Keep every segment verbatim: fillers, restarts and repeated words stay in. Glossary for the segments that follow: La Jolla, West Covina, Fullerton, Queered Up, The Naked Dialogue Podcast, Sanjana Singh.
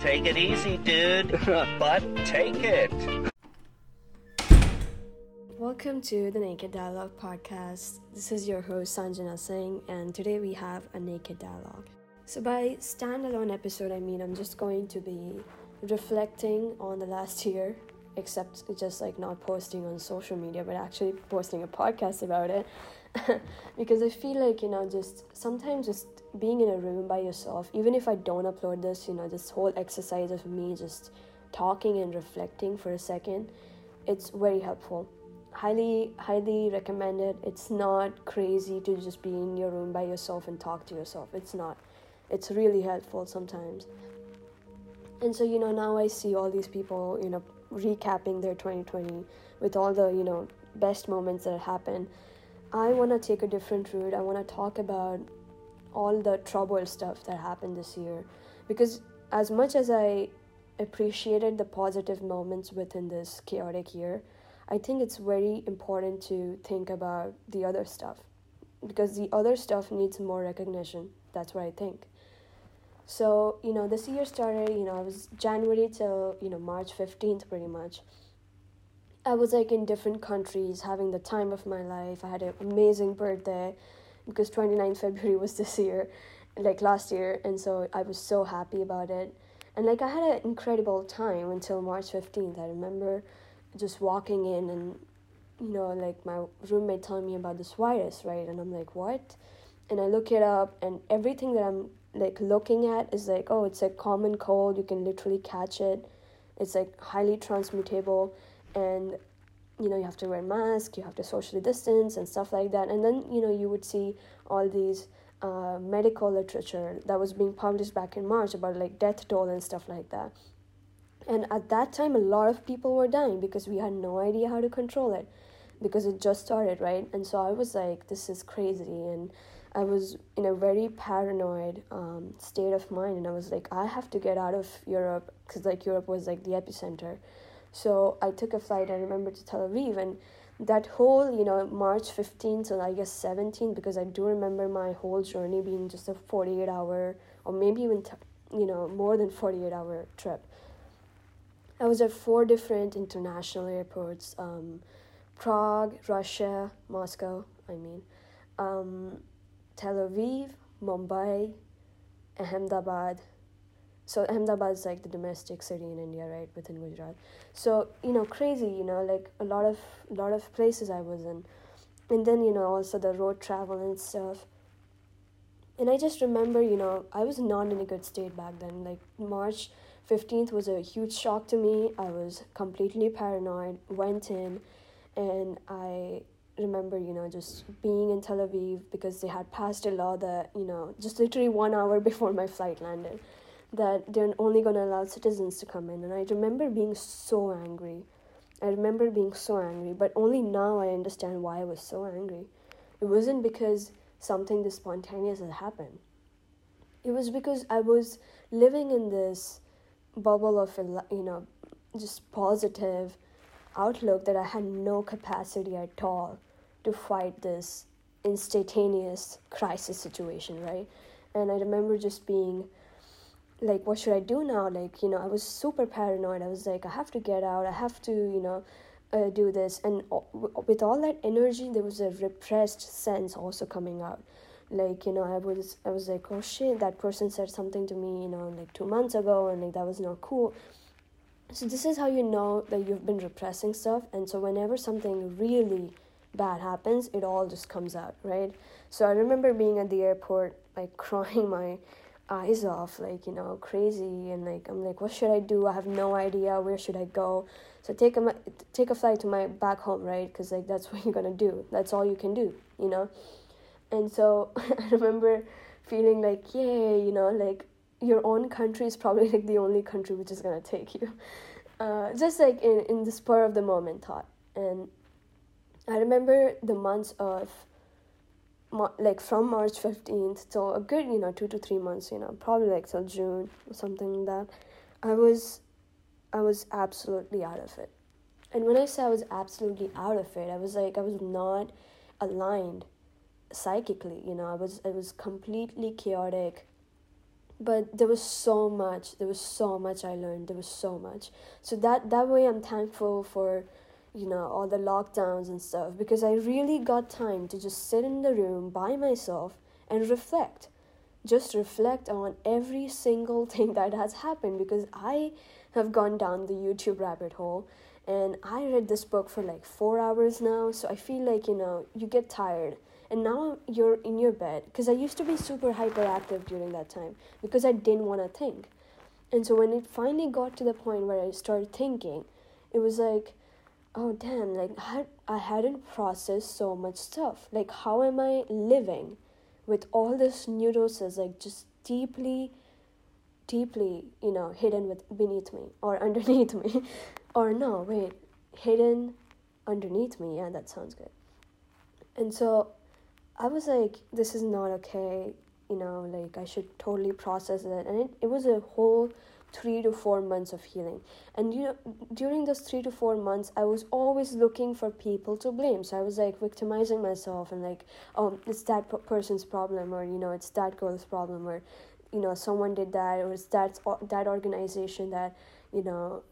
Take it easy, dude, but take it. Welcome to the Naked Dialogue Podcast. This is your host, Sanjana Singh, and today we have a Naked Dialogue. So by standalone episode, I mean I'm just going to be reflecting on the last year, except just like not posting on social media, but actually posting a podcast about it. Because I feel like, you know, just sometimes just being in a room by yourself, even if I don't upload this, you know, this whole exercise of me just talking and reflecting for a second, it's very helpful. Highly, highly recommended. It's not crazy to just be in your room by yourself and talk to yourself. It's not. It's really helpful sometimes. And so, you know, now I see all these people, you know, recapping their twenty twenty with all the, you know, best moments that happened. I want to take a different route. I want to talk about all the trouble stuff that happened this year, because as much as I appreciated the positive moments within this chaotic year, I think it's very important to think about the other stuff, because the other stuff needs more recognition. That's what I think. So, you know, this year started, you know, I was January till, you know, March fifteenth pretty much. I was like in different countries having the time of my life. I had an amazing birthday, because the twenty-ninth of February was this year, like last year, and so I was so happy about it. And like I had an incredible time until March fifteenth. I remember just walking in and, you know, like my roommate telling me about this virus, right? And I'm like, what? And I look it up, and everything that I'm like looking at is like, oh, it's a common cold. You can literally catch it. It's like highly transmittable, and you know, you have to wear a mask, you have to socially distance and stuff like that. And then, you know, you would see all these uh, medical literature that was being published back in March about like death toll and stuff like that. And at that time, a lot of people were dying because we had no idea how to control it, because it just started, right? And so I was like, this is crazy. And I was in a very paranoid um, state of mind. And I was like, I have to get out of Europe, because like Europe was like the epicenter. So I took a flight, I remember, to Tel Aviv, and that whole, you know, March fifteenth to I guess seventeenth, because I do remember my whole journey being just a forty-eight hour or maybe even, th- you know, more than forty-eight hour trip. I was at four different international airports, um, Prague, Russia, Moscow, I mean, um, Tel Aviv, Mumbai, Ahmedabad. So Ahmedabad is like the domestic city in India, right, within Gujarat. So, you know, crazy, you know, like a lot of lot of places I was in. And then, you know, also the road travel and stuff. And I just remember, you know, I was not in a good state back then. Like March fifteenth was a huge shock to me. I was completely paranoid, went in, and I remember, you know, just being in Tel Aviv, because they had passed a law that, you know, just literally one hour before my flight landed, that they're only going to allow citizens to come in. And I remember being so angry. I remember being so angry, but only now I understand why I was so angry. It wasn't because something this spontaneous had happened. It was because I was living in this bubble of, you know, just positive outlook that I had no capacity at all to fight this instantaneous crisis situation, right? And I remember just being like, what should I do now? Like, you know, I was super paranoid. I was like, I have to get out. I have to, you know, uh, do this. And w- with all that energy, there was a repressed sense also coming out. Like, you know, I was I was like, oh shit, that person said something to me, you know, like two months ago, and like that was not cool. So this is how you know that you've been repressing stuff. And so whenever something really bad happens, it all just comes out, right? So I remember being at the airport, like crying my eyes off, like, you know, crazy. And like, I'm like, what should I do? I have no idea. Where should I go? So take a take a flight to my back home, right? Because like that's what you're gonna do, that's all you can do, you know. And so I remember feeling like, yay, you know, like your own country is probably like the only country which is gonna take you, uh just like in in the spur of the moment thought. And I remember the months of like from March fifteenth till a good, you know, two to three months, you know, probably like till June or something like that, I was, I was absolutely out of it. And when I say I was absolutely out of it, I was like, I was not aligned psychically, you know, I was, it was completely chaotic, But there was so much, there was so much I learned, there was so much. So that, that way I'm thankful for, you know, all the lockdowns and stuff, because I really got time to just sit in the room by myself and reflect. Just reflect on every single thing that has happened, because I have gone down the YouTube rabbit hole and I read this book for like four hours now. So I feel like, you know, you get tired. And now you're in your bed, because I used to be super hyperactive during that time because I didn't want to think. And so when it finally got to the point where I started thinking, it was like, oh damn, like I, I hadn't processed so much stuff. Like, how am I living with all this neurosis, like just deeply, deeply, you know, hidden with beneath me or underneath me or no, wait, hidden underneath me. Yeah, that sounds good. And so I was like, this is not okay, you know, like I should totally process it. And it, it was a whole three to four months of healing. And, you know, during those three to four months, I was always looking for people to blame. So I was like victimizing myself and like, oh, it's that person's problem, or, you know, it's that girl's problem, or, you know, someone did that, or it's that, that organization that, you know,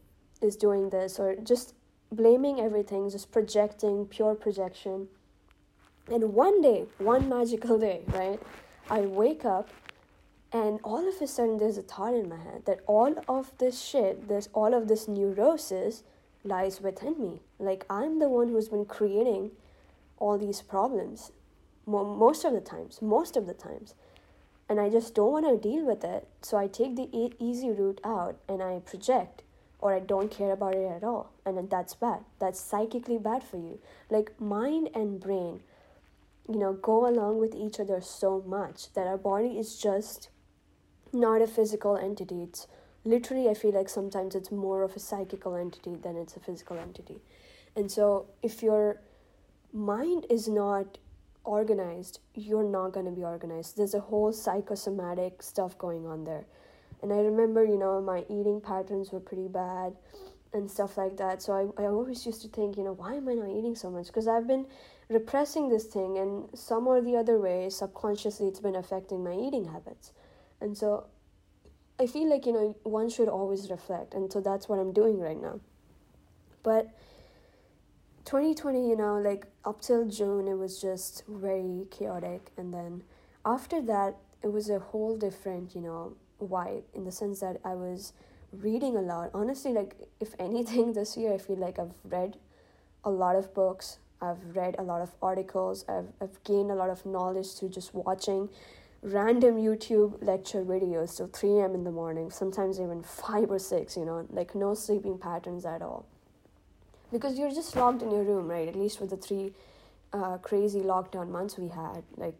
is doing this, or just blaming everything, just projecting, pure projection. And one day, one magical day, right, I wake up and all of a sudden there's a thought in my head that all of this shit, there's all of this neurosis lies within me. Like, I'm the one who's been creating all these problems most of the times, most of the times. And I just don't want to deal with it. So I take the e- easy route out and I project. Or I don't care about it at all. And that's bad. That's psychically bad for you. Like, mind and brain, you know, go along with each other so much that our body is just not a physical entity. It's literally, I feel like sometimes it's more of a psychical entity than it's a physical entity. And so if your mind is not organized, you're not going to be organized. There's a whole psychosomatic stuff going on there. And I remember, you know, my eating patterns were pretty bad and stuff like that. So I, I always used to think, you know, why am I not eating so much? Because I've been repressing this thing, and some or the other way, subconsciously, it's been affecting my eating habits. And so I feel like, you know, one should always reflect. And so that's what I'm doing right now. But twenty twenty, you know, like up till June, it was just very chaotic. And then after that, it was a whole different, you know, vibe, in the sense that I was reading a lot. Honestly, like, if anything, this year I feel like I've read a lot of books, I've read a lot of articles, I've I've gained a lot of knowledge through just watching random YouTube lecture videos till three a.m. in the morning, sometimes even five or six, you know, like no sleeping patterns at all. Because you're just locked in your room, right? At least with the three uh, crazy lockdown months we had, like,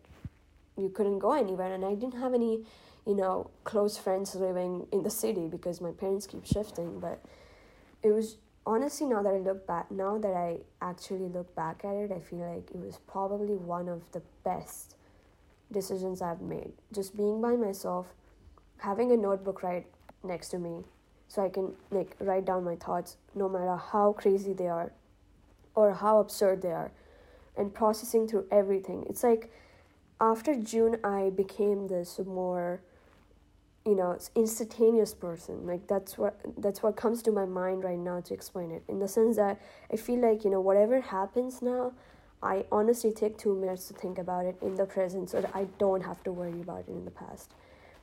you couldn't go anywhere, and I didn't have any, you know, close friends living in the city because my parents keep shifting. But it was, honestly, now that I look back, now that I actually look back at it, I feel like it was probably one of the best decisions I've made. Just being by myself, having a notebook right next to me so I can, like, write down my thoughts, no matter how crazy they are or how absurd they are, and processing through everything. It's like, after June, I became this more, you know, instantaneous person. Like, that's what that's what comes to my mind right now to explain it. In the sense that I feel like, you know, whatever happens now, I honestly take two minutes to think about it in the present so that I don't have to worry about it in the past.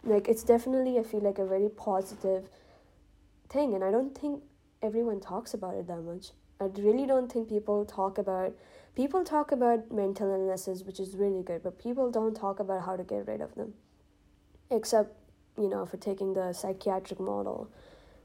Like, it's definitely, I feel like, a very positive thing. And I don't think everyone talks about it that much. I really don't think people talk about people talk about mental illnesses, which is really good, but people don't talk about how to get rid of them, except, you know, for taking the psychiatric model,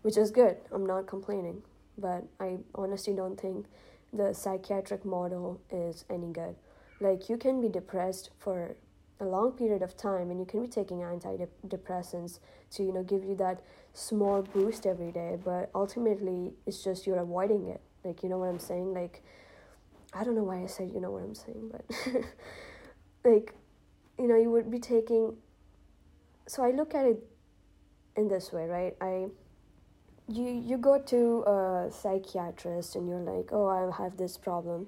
which is good. I'm not complaining, but I honestly don't think the psychiatric model is any good. Like, you can be depressed for a long period of time, and you can be taking antidepressants to, you know, give you that small boost every day, but ultimately it's just you're avoiding it. Like, you know what I'm saying? Like, I don't know why I said you know what I'm saying, but like, you know, you would be taking, so I look at it in this way, right? I, you, you go to a psychiatrist and you're like, oh, I have this problem.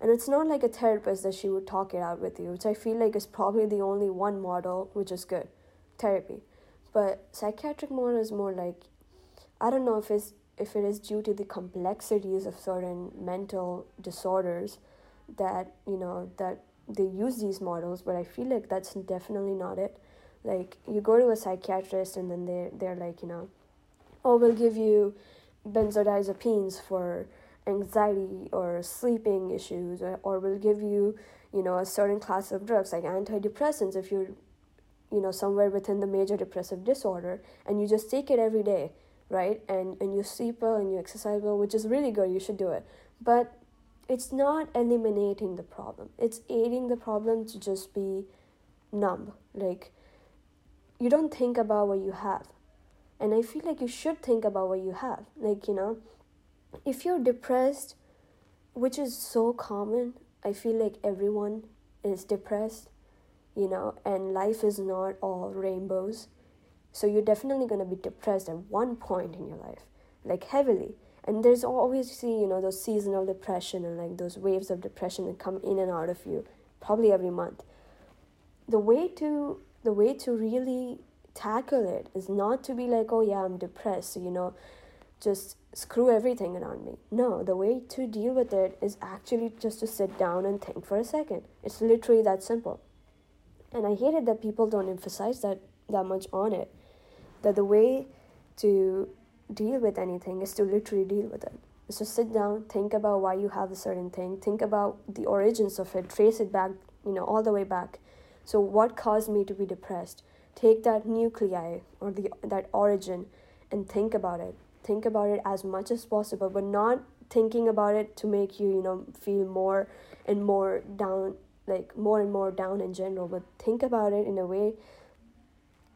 And it's not like a therapist that she would talk it out with you, which I feel like is probably the only one model, which is good, therapy. But psychiatric model is more like, I don't know if it's, if it is due to the complexities of certain mental disorders that, you know, that they use these models, but I feel like that's definitely not it. Like, you go to a psychiatrist and then they, they're like, you know, oh, we'll give you benzodiazepines for anxiety or sleeping issues, or, or we'll give you, you know, a certain class of drugs, like antidepressants if you're, you know, somewhere within the major depressive disorder, and you just take it every day, right? And and you sleep well and you exercise well, which is really good, you should do it. But it's not eliminating the problem. It's aiding the problem to just be numb. Like, you don't think about what you have. And I feel like you should think about what you have. Like, you know, if you're depressed, which is so common, I feel like everyone is depressed, you know, and life is not all rainbows. So you're definitely going to be depressed at one point in your life, like heavily. And there's always, you know, those seasonal depression and like those waves of depression that come in and out of you, probably every month. The way to the way to really tackle it is not to be like, oh yeah, I'm depressed, so, you know, just screw everything around me. No, the way to deal with it is actually just to sit down and think for a second. It's literally that simple. And I hate it that people don't emphasize that that much on it, that the way to deal with anything is to literally deal with it. It's to sit down, think about why you have a certain thing, think about the origins of it, trace it back, you know, all the way back. So what caused me to be depressed? Take that nuclei or the that origin and think about it. Think about it as much as possible, but not thinking about it to make you, you know, feel more and more down, like more and more down in general, but think about it in a way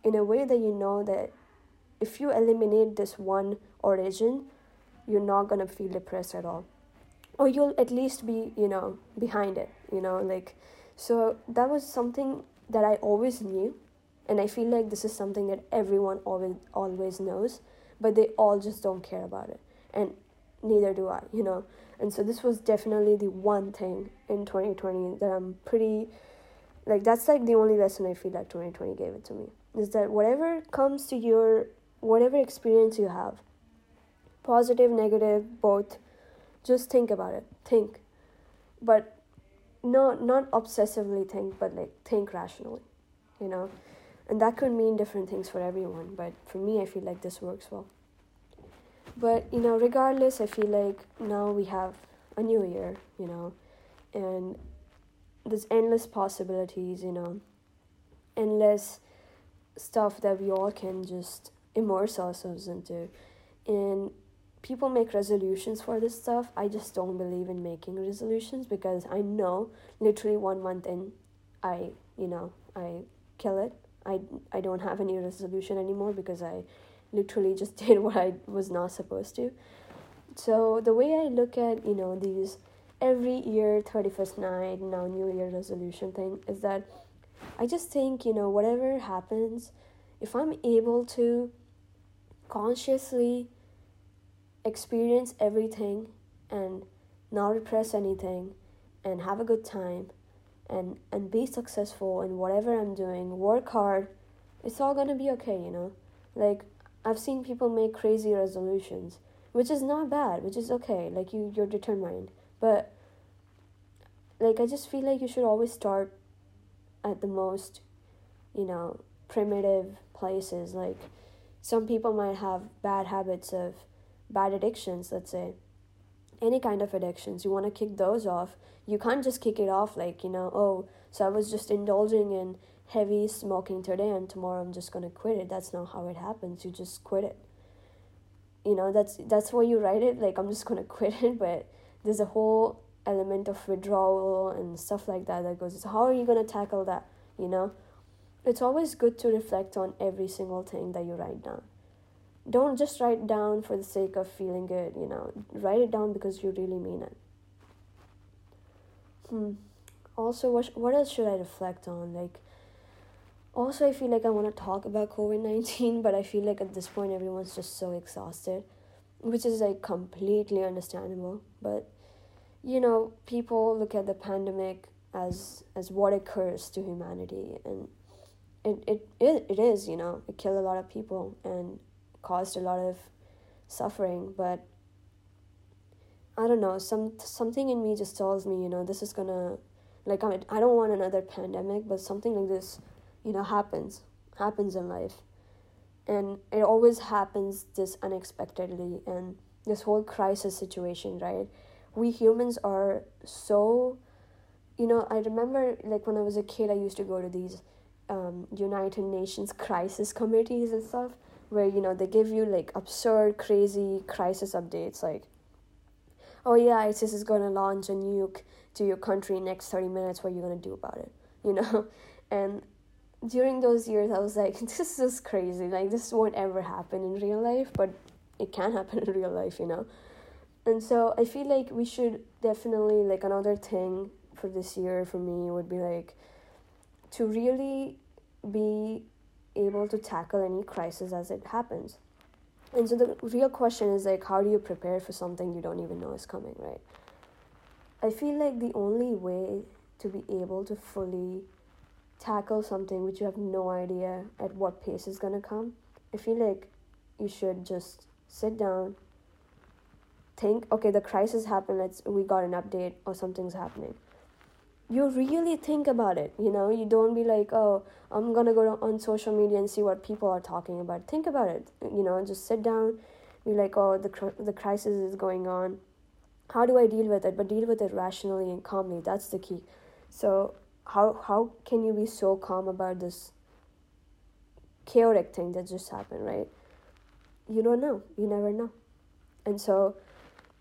in a way that you know that if you eliminate this one origin, you're not going to feel depressed at all. Or you'll at least be, you know, behind it, you know, like, so that was something that I always knew. And I feel like this is something that everyone always, always knows, but they all just don't care about it. And neither do I, you know. And so this was definitely the one thing in twenty twenty that I'm pretty, like, that's like the only lesson I feel like twenty twenty gave it to me. Is that whatever comes to your, whatever experience you have, positive, negative, both, just think about it. Think. But no, not obsessively think, but like think rationally, you know. And that could mean different things for everyone, but for me, I feel like this works well. But, you know, regardless, I feel like now we have a new year, you know, and there's endless possibilities, you know, endless stuff that we all can just immerse ourselves into. And people make resolutions for this stuff. I just don't believe in making resolutions because I know literally one month in, I, you know, I kill it. I, I don't have any resolution anymore because I literally just did what I was not supposed to. So the way I look at, you know, these every year, thirty-first night, now New Year resolution thing is that I just think, you know, whatever happens, if I'm able to consciously experience everything and not repress anything and have a good time and, and be successful in whatever I'm doing, work hard, it's all gonna be okay, you know? Like, I've seen people make crazy resolutions, which is not bad, which is okay, like, you, you're determined. But, like, I just feel like you should always start at the most, you know, primitive places. Like, some people might have bad habits of bad addictions, let's say, any kind of addictions. You want to kick those off. You can't just kick it off like, you know, oh, so I was just indulging in heavy smoking today and tomorrow I'm just going to quit it. That's not how it happens. You just quit it. You know, that's that's why you write it, like, I'm just going to quit it, but there's a whole element of withdrawal and stuff like that that goes, so how are you going to tackle that, you know? It's always good to reflect on every single thing that you write down. Don't just write down for the sake of feeling good, you know. Write it down because you really mean it. Hmm. Also, what, sh- what else should I reflect on? Like, also, I feel like I want to talk about covid nineteen, but I feel like at this point, everyone's just so exhausted, which is, like, completely understandable. But, you know, people look at the pandemic as as what occurs to humanity, and it, it, it, it is, you know, it killed a lot of people and caused a lot of suffering, but I don't know, some something in me just tells me, you know, this is gonna, like, I'm, I don't want another pandemic, but something like this, you know, happens, happens in life. And it always happens this unexpectedly, and this whole crisis situation, right? We humans are so, you know, I remember, like, when I was a kid, I used to go to these um, United Nations crisis committees and stuff, where, you know, they give you, like, absurd, crazy crisis updates, like, oh, yeah, ISIS is going to launch a nuke to your country in the next thirty minutes, what are you going to do about it, you know? And during those years, I was like, this is crazy, like, this won't ever happen in real life, but it can happen in real life, you know? And so I feel like we should definitely, like, another thing for this year for me would be, like, to really be able to tackle any crisis as it happens. And so the real question is, like, how do you prepare for something you don't even know is coming, right? I feel like the only way to be able to fully tackle something which you have no idea at what pace is going to come, I feel like you should just sit down, think, okay, the crisis happened, let's, we got an update or something's happening. You really think about it, you know? You don't be like, oh, I'm going to go on social media and see what people are talking about. Think about it, you know? Just sit down, be like, oh, the cr- the crisis is going on. How do I deal with it? But deal with it rationally and calmly. That's the key. So how how can you be so calm about this chaotic thing that just happened, right? You don't know. You never know. And so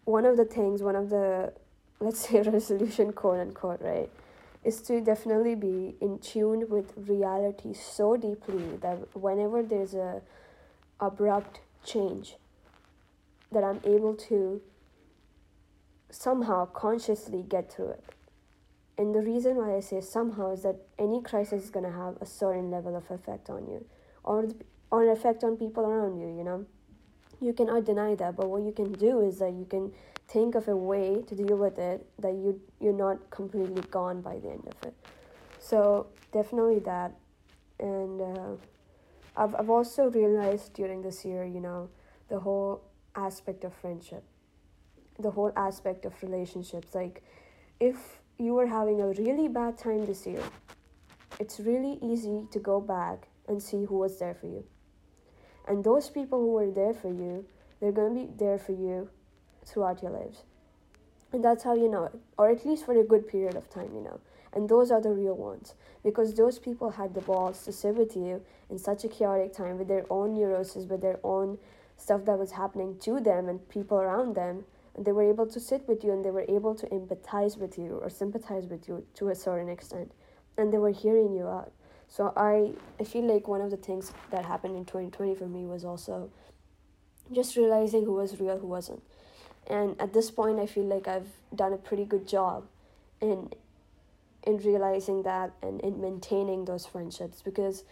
one of the things, one of the, let's say, resolution, quote unquote, right, is to definitely be in tune with reality so deeply that whenever there's a abrupt change, that I'm able to somehow consciously get through it. And the reason why I say somehow is that any crisis is going to have a certain level of effect on you, or, or an effect on people around you, you know. You cannot deny that, but what you can do is that you can think of a way to deal with it that you, you're not completely gone by the end of it. So definitely that. And uh, I've I've also realized during this year, you know, the whole aspect of friendship, the whole aspect of relationships. Like, if you were having a really bad time this year, it's really easy to go back and see who was there for you. And those people who were there for you, they're going to be there for you throughout your lives. And that's how you know it. Or at least for a good period of time, you know. And those are the real ones. Because those people had the balls to sit with you in such a chaotic time with their own neuroses, with their own stuff that was happening to them and people around them. And they were able to sit with you and they were able to empathize with you or sympathize with you to a certain extent. And they were hearing you out. So I, I feel like one of the things that happened in twenty twenty for me was also just realizing who was real, who wasn't. And at this point, I feel like I've done a pretty good job in in realizing that and in maintaining those friendships, because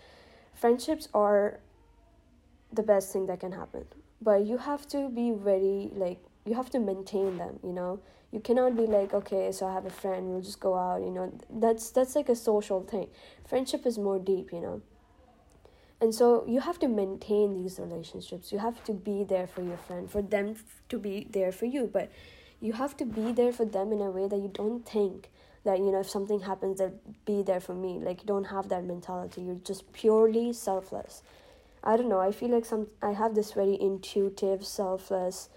friendships are the best thing that can happen. But you have to be very, like, you have to maintain them, you know? You cannot be like, okay, so I have a friend, we'll just go out, you know? That's that's like a social thing. Friendship is more deep, you know? And so you have to maintain these relationships. You have to be there for your friend, for them to be there for you. But you have to be there for them in a way that you don't think that, you know, if something happens, they'll be there for me. Like, you don't have that mentality. You're just purely selfless. I don't know. I feel like some I have this very intuitive, selfless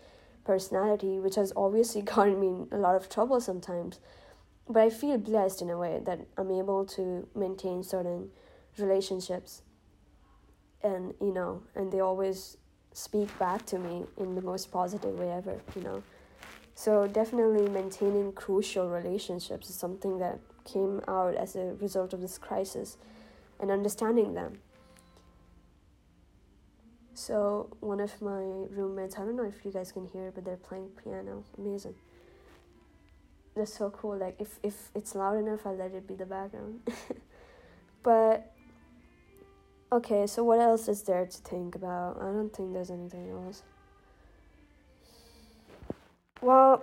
personality, which has obviously gotten me in a lot of trouble sometimes, but I feel blessed in a way that I'm able to maintain certain relationships, and you know, and they always speak back to me in the most positive way ever, you know. So definitely maintaining crucial relationships is something that came out as a result of this crisis, and understanding them. So one of my roommates, I don't know if you guys can hear, but they're playing piano. Amazing. That's so cool. Like, if, if it's loud enough, I'll let it be the background. But, okay, so what else is there to think about? I don't think there's anything else. Well,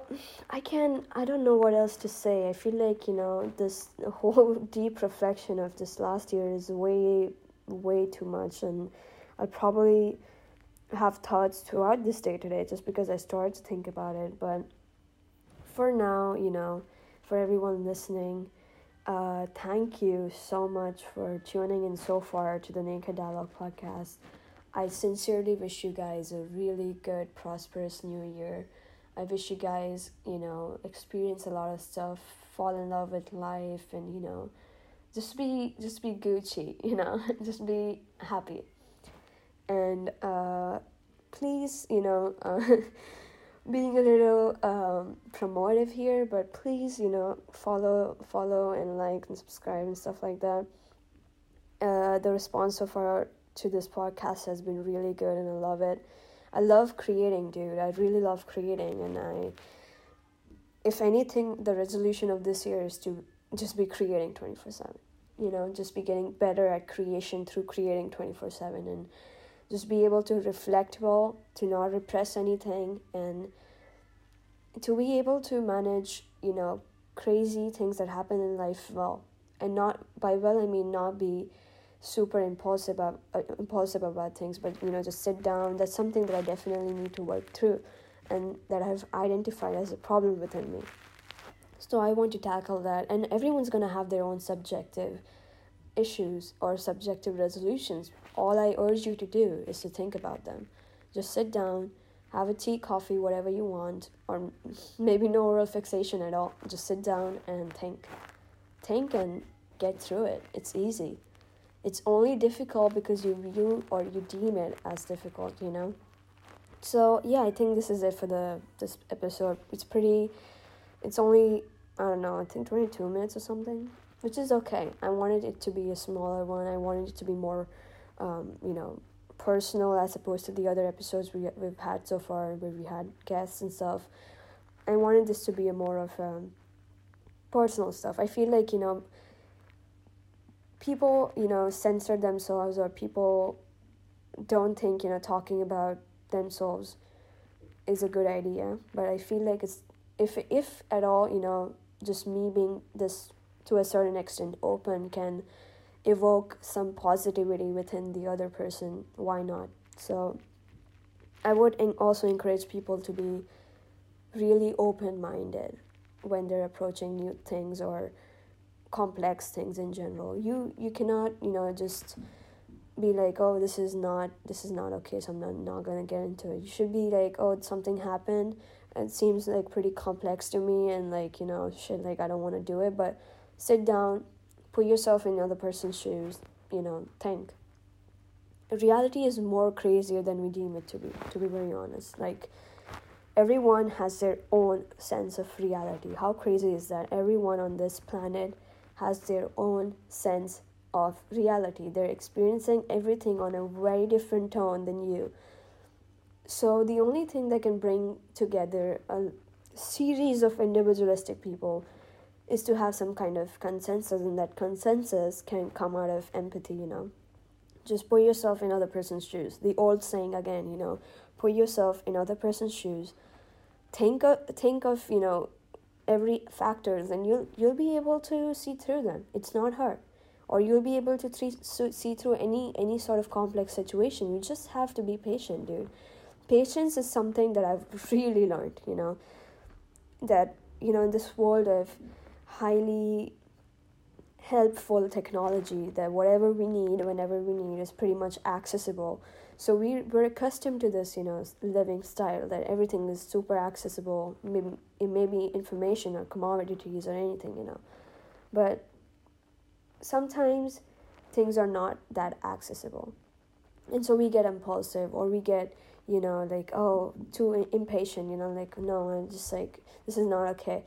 I can, I don't know what else to say. I feel like, you know, this whole deep reflection of this last year is way way too much, and I'll probably have thoughts throughout this day today just because I started to think about it. But for now, you know, for everyone listening, uh, thank you so much for tuning in so far to the Naked Dialogue Podcast. I sincerely wish you guys a really good, prosperous new year. I wish you guys, you know, experience a lot of stuff, fall in love with life, and, you know, just be just be Gucci, you know, just be happy. And uh, please, you know, uh, being a little um, promotive here, but please, you know, follow, follow and like and subscribe and stuff like that. Uh, the response so far to this podcast has been really good, and I love it. I love creating, dude. I really love creating, and I, if anything, the resolution of this year is to just be creating twenty-four seven. You know, just be getting better at creation through creating twenty-four seven, and just be able to reflect well, to not repress anything, and to be able to manage, you know, crazy things that happen in life well. And not, by well, I mean not be super impulsive about, uh, impulsive about things, but, you know, just sit down. That's something that I definitely need to work through, and that I've identified as a problem within me. So I want to tackle that, and everyone's going to have their own subjective issues or subjective resolutions. All I urge you to do is to think about them. Just sit down, have a tea, coffee, whatever you want, or maybe no oral fixation at all. Just sit down and think. Think and get through it. It's easy. It's only difficult because you view or you deem it as difficult, you know? So, yeah, I think this is it for the this episode. It's pretty... It's only, I don't know, I think twenty-two minutes or something, which is okay. I wanted it to be a smaller one. I wanted it to be more, um, you know, personal as opposed to the other episodes we, we've had so far where we had guests and stuff. I wanted this to be a more of um, personal stuff. I feel like, you know, people, you know, censor themselves, or people don't think, you know, talking about themselves is a good idea. But I feel like it's, If if at all, you know, just me being this to a certain extent open can evoke some positivity within the other person, why not? So I would also encourage people to be really open-minded when they're approaching new things or complex things in general. You you cannot, you know, just be like, oh, this is not this is not okay, so I'm not, not gonna get into it. You should be like, oh, something happened. It seems like pretty complex to me, and like, you know, shit, like I don't want to do it, but sit down, put yourself in the other person's shoes, you know, think. Reality is more crazier than we deem it to be, to be very honest. Like, everyone has their own sense of reality. How crazy is that? Everyone on this planet has their own sense of reality. They're experiencing everything on a very different tone than you. So the only thing that can bring together a series of individualistic people is to have some kind of consensus, and that consensus can come out of empathy, you know. Just put yourself in other person's shoes. The old saying again, you know, put yourself in other person's shoes. Think of, think of, you know, every factors, and you'll, you'll be able to see through them. It's not hard. Or you'll be able to th- see through any, any sort of complex situation. You just have to be patient, dude. Patience is something that I've really learned, you know, that, you know, in this world of highly helpful technology, that whatever we need, whenever we need, is pretty much accessible. So we, we're accustomed to this, you know, living style, that everything is super accessible. Maybe, it may be information or commodities or anything, you know. But sometimes things are not that accessible. And so we get impulsive, or we get, you know, like, oh, too impatient, you know, like, no, I'm just like, this is not okay.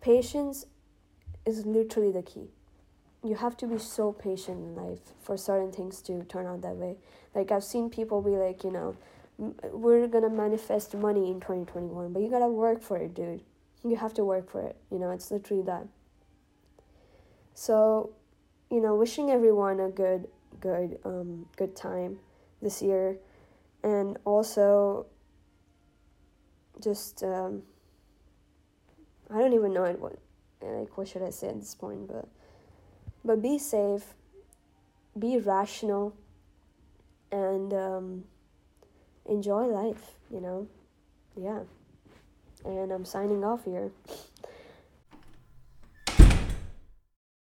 Patience is literally the key. You have to be so patient in life for certain things to turn out that way. Like, I've seen people be like, you know, we're gonna manifest money in twenty twenty-one, but you gotta work for it, dude. You have to work for it, you know, it's literally that. So, you know, wishing everyone a good, good, um, good time this year. And also, just, um, I don't even know what, like, what should I say at this point, but, but be safe, be rational, and um, enjoy life, you know? Yeah. And I'm signing off here.